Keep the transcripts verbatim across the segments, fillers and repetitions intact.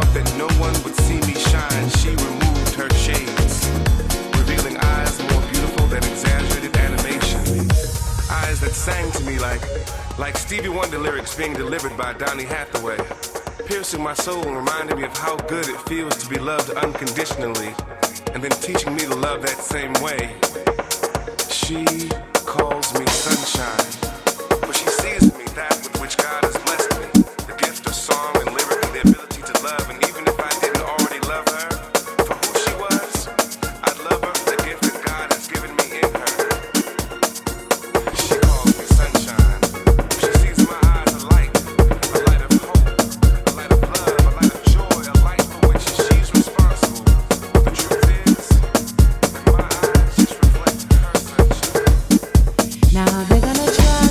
thought that no one would see me shine, she removed her shades, revealing eyes more beautiful than exaggerated animation. Eyes that sang to me like, like Stevie Wonder lyrics being delivered by Donny Hathaway, piercing my soul and reminding me of how good it feels to be loved unconditionally, and then teaching me to love that same way. She calls me sunshine, for she sees in me that with which God has blessed me, the gift of song and lyric and the ability to love, and even if I didn't already love her for who she was, I'd love her for the gift that God has given me in her. She calls me sunshine, she sees in my eyes a light, a light of hope, a light of love, a light of joy, a light for which she's responsible. The truth is, in my eyes, she's reflecting her sunshine. Now they're gonna try to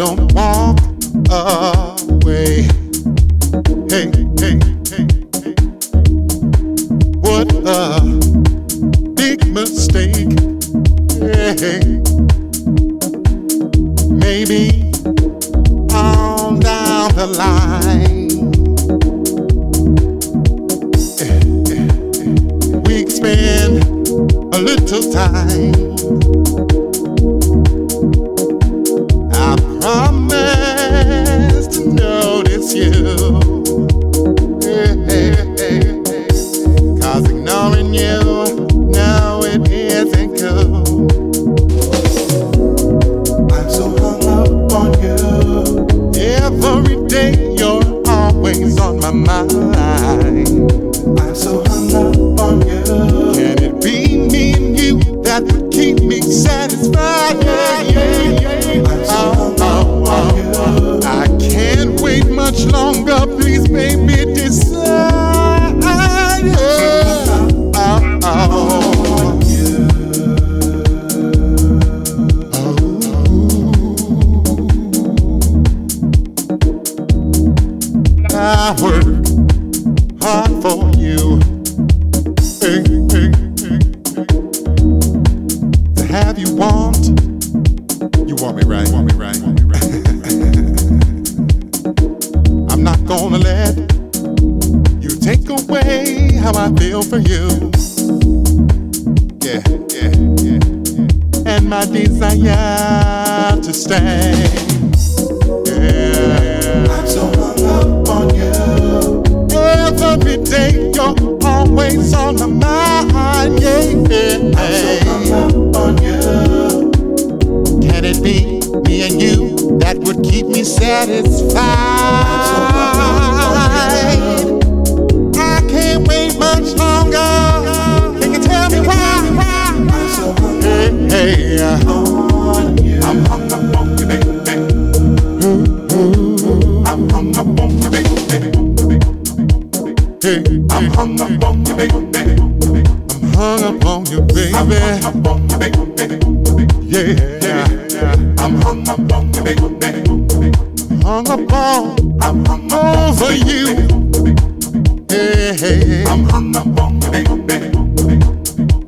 don't walk away. Hey, hey, hey, hey. What a big mistake. Hey. Maybe all down the line we can spend a little time. Promise to notice you, yeah, yeah, yeah. 'Cause ignoring you, no, it isn't cool. I'm so hung up on you. Every day you're always on my mind. I'm so hung up on you. Can it be me and you that would keep me satisfied? Yeah, yeah, yeah. I'm so hung up. I can't wait much longer, please make me decide. Oh, oh, oh. Oh. I work hard for you, hey, hey, hey. To have you want, you want me right, want me right, want me right. I'm not gonna let you take away how I feel for you. Yeah, yeah, yeah, yeah. And my desire to stay. Yeah. I'm so hung up on you. Every day you're always on my mind. Yeah, yeah. I'm so hung up on you. Can it be me and you that would keep me satisfied? I can't wait much longer. They can tell me why. Hey, hey, I'm hung up on you, baby. I'm hung up on you, baby. I'm hung up on you, baby. I'm hung up on you, baby. I'm hung up on you, baby. Yeah, yeah. I'm hung up on you, baby, baby. Hung up on, I'm hung up over you. Hey, hey, I'm hung up on you, baby, baby.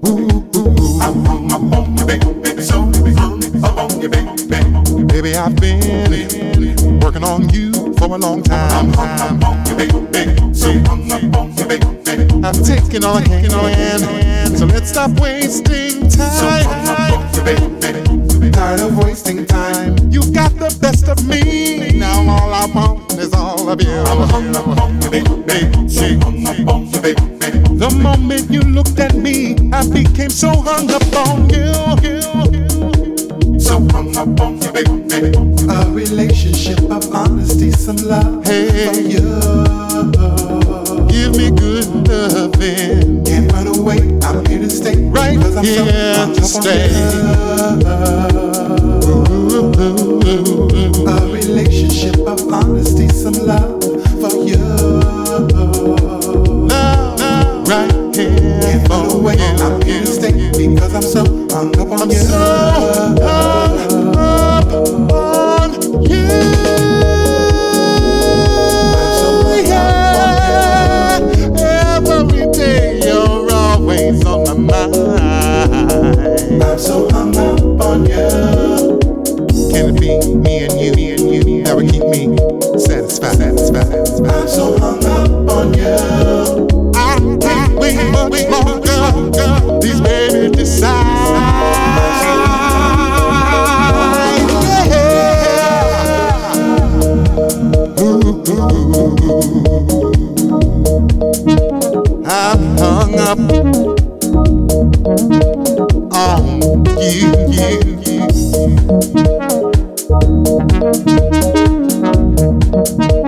Ooh, ooh, I'm hung up on you, baby, baby. So hung up on you, baby, baby. Baby, I've been working on you for a long time. I'm hung up on you, baby, baby. So hung up on you, baby, baby. I've taken all I can, so let's stop wasting time. So hung up on you, baby, baby. Tired of wasting time. You got the best of me. Now all I want is all of you. I'm hung up on you, baby, baby. So hung up on you, baby, baby. The moment you looked at me, I became so hung up on you. So hung up on you, baby, baby. A relationship of honesty, some love, hey, from you. Give me good loving. Can't run away, I'm here to stay. Right here to stay. A relationship of honesty, some love for you. Love, love, right here. Can't run away, I'm here to stay. Because I'm so hung up on you. I'm so hung up on you. I'm so hung up on you. Can it be me and you, me and you, that would keep me satisfied, satisfied, satisfied? I'm so hung up on you. I can't wait much longer. Please, baby, decide. I'm hung up on you, you, you. Thank you.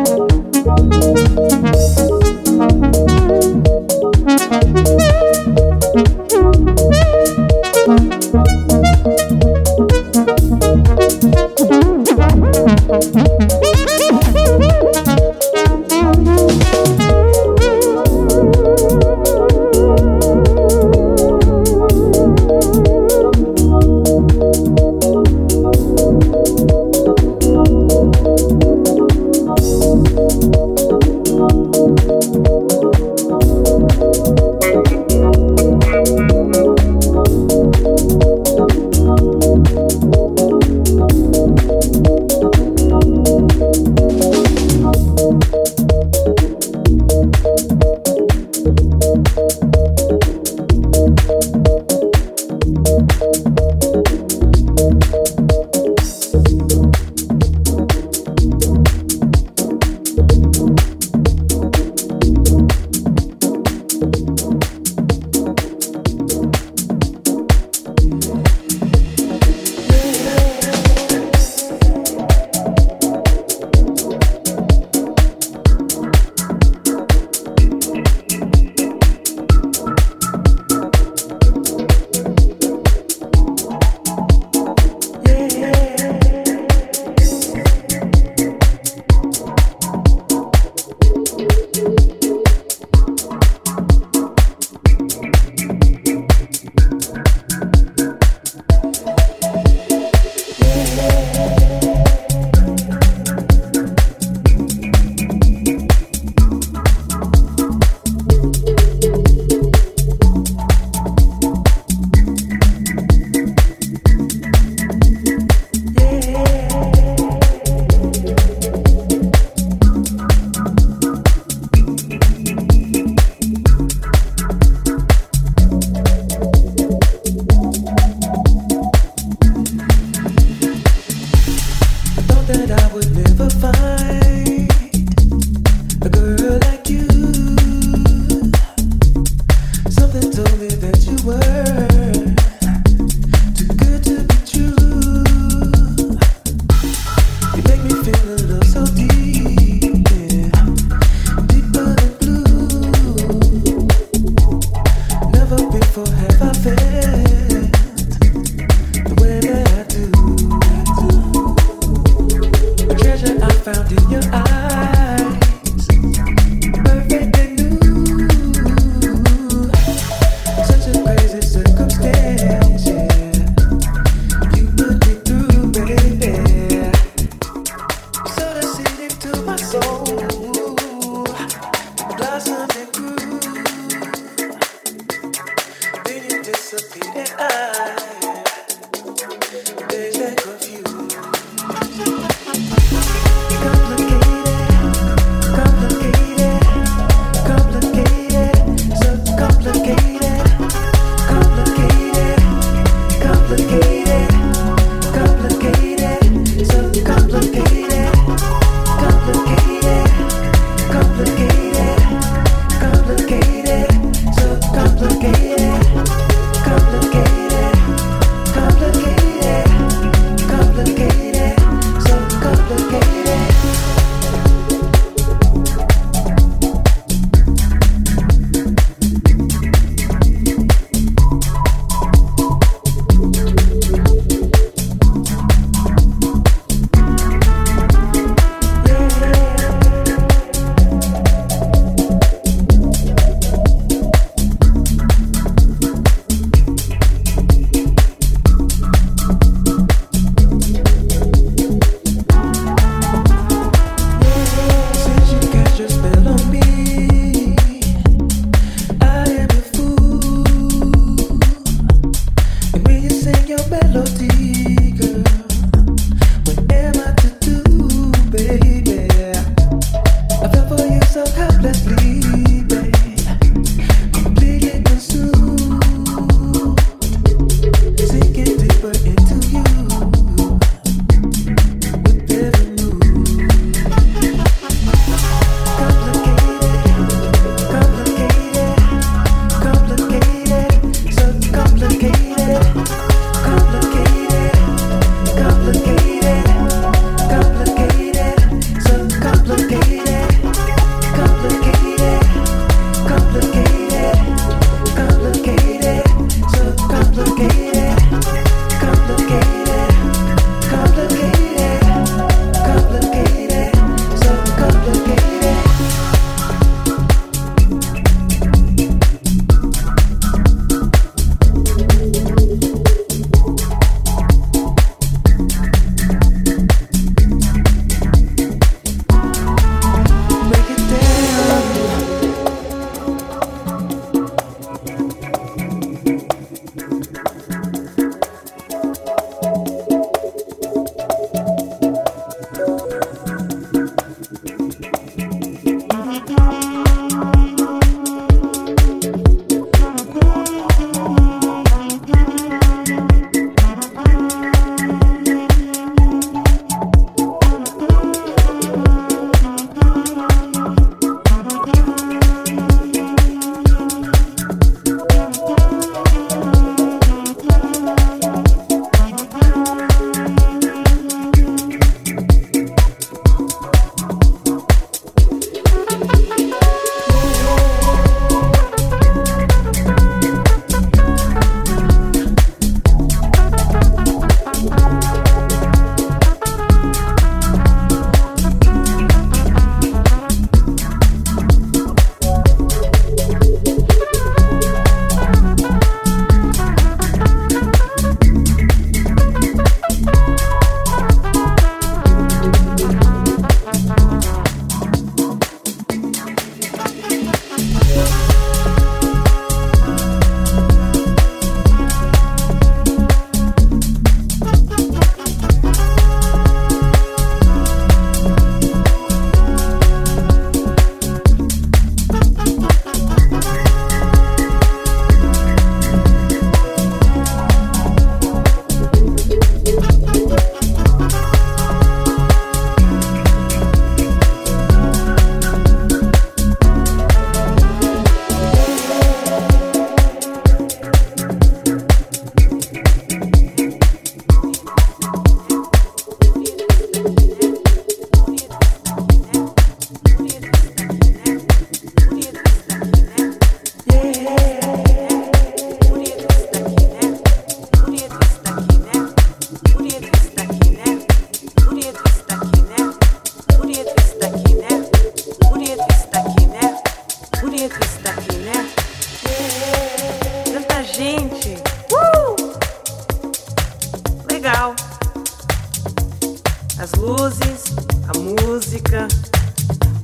música,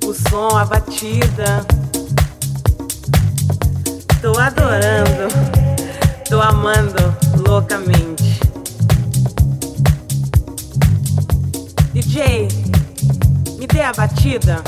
o som, a batida. Tô adorando, tô amando loucamente. D J, me dê a batida.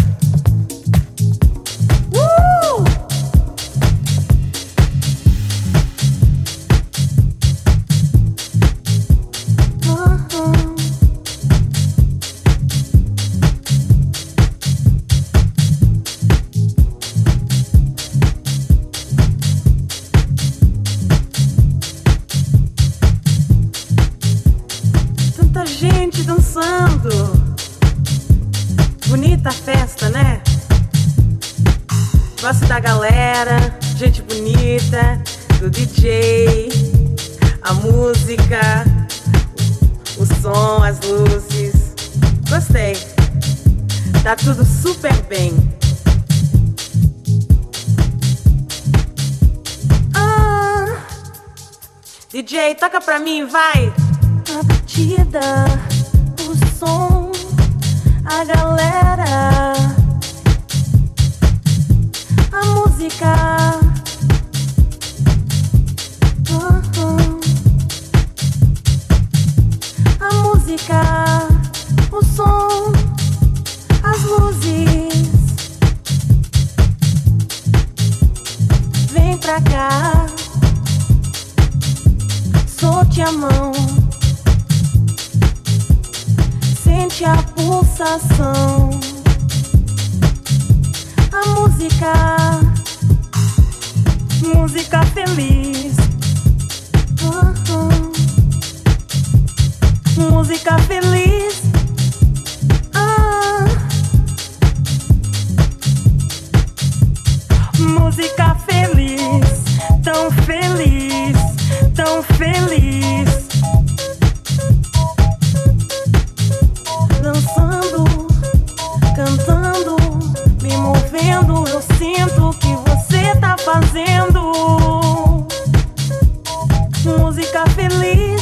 Bonita festa, né? Gosto da galera, gente bonita, do D J, a música, o som, as luzes. Gostei. Tá tudo super bem. Ah, D J, toca pra mim, vai! A batida, o som, a galera, a música. Uh-huh. A música, o som, as luzes. Vem pra cá, solte a mão, sente a pulsação, a música, música feliz, uh-huh. Música feliz, uh-huh. Música feliz, tão feliz, tão feliz. Dançando, cantando, me movendo, eu sinto o que você tá fazendo. Música feliz,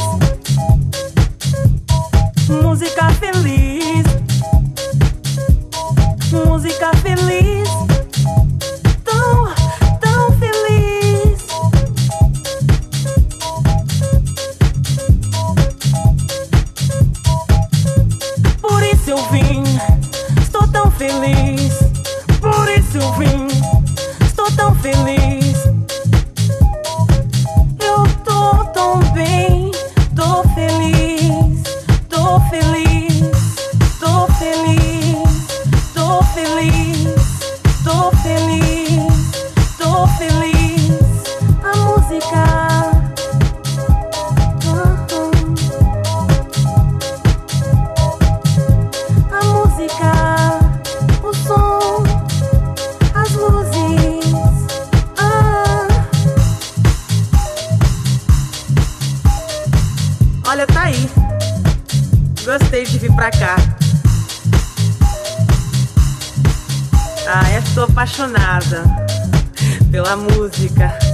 música feliz, música feliz, tão, tão feliz. Eu vim, estou tão feliz. Por isso eu vim, estou tão feliz. Eu tô tão bem, tô feliz, tô feliz, tô feliz, tô feliz, tô feliz, tô feliz. A música. Olha, tá aí. Gostei de vir pra cá. Ah, eu tô apaixonada pela música.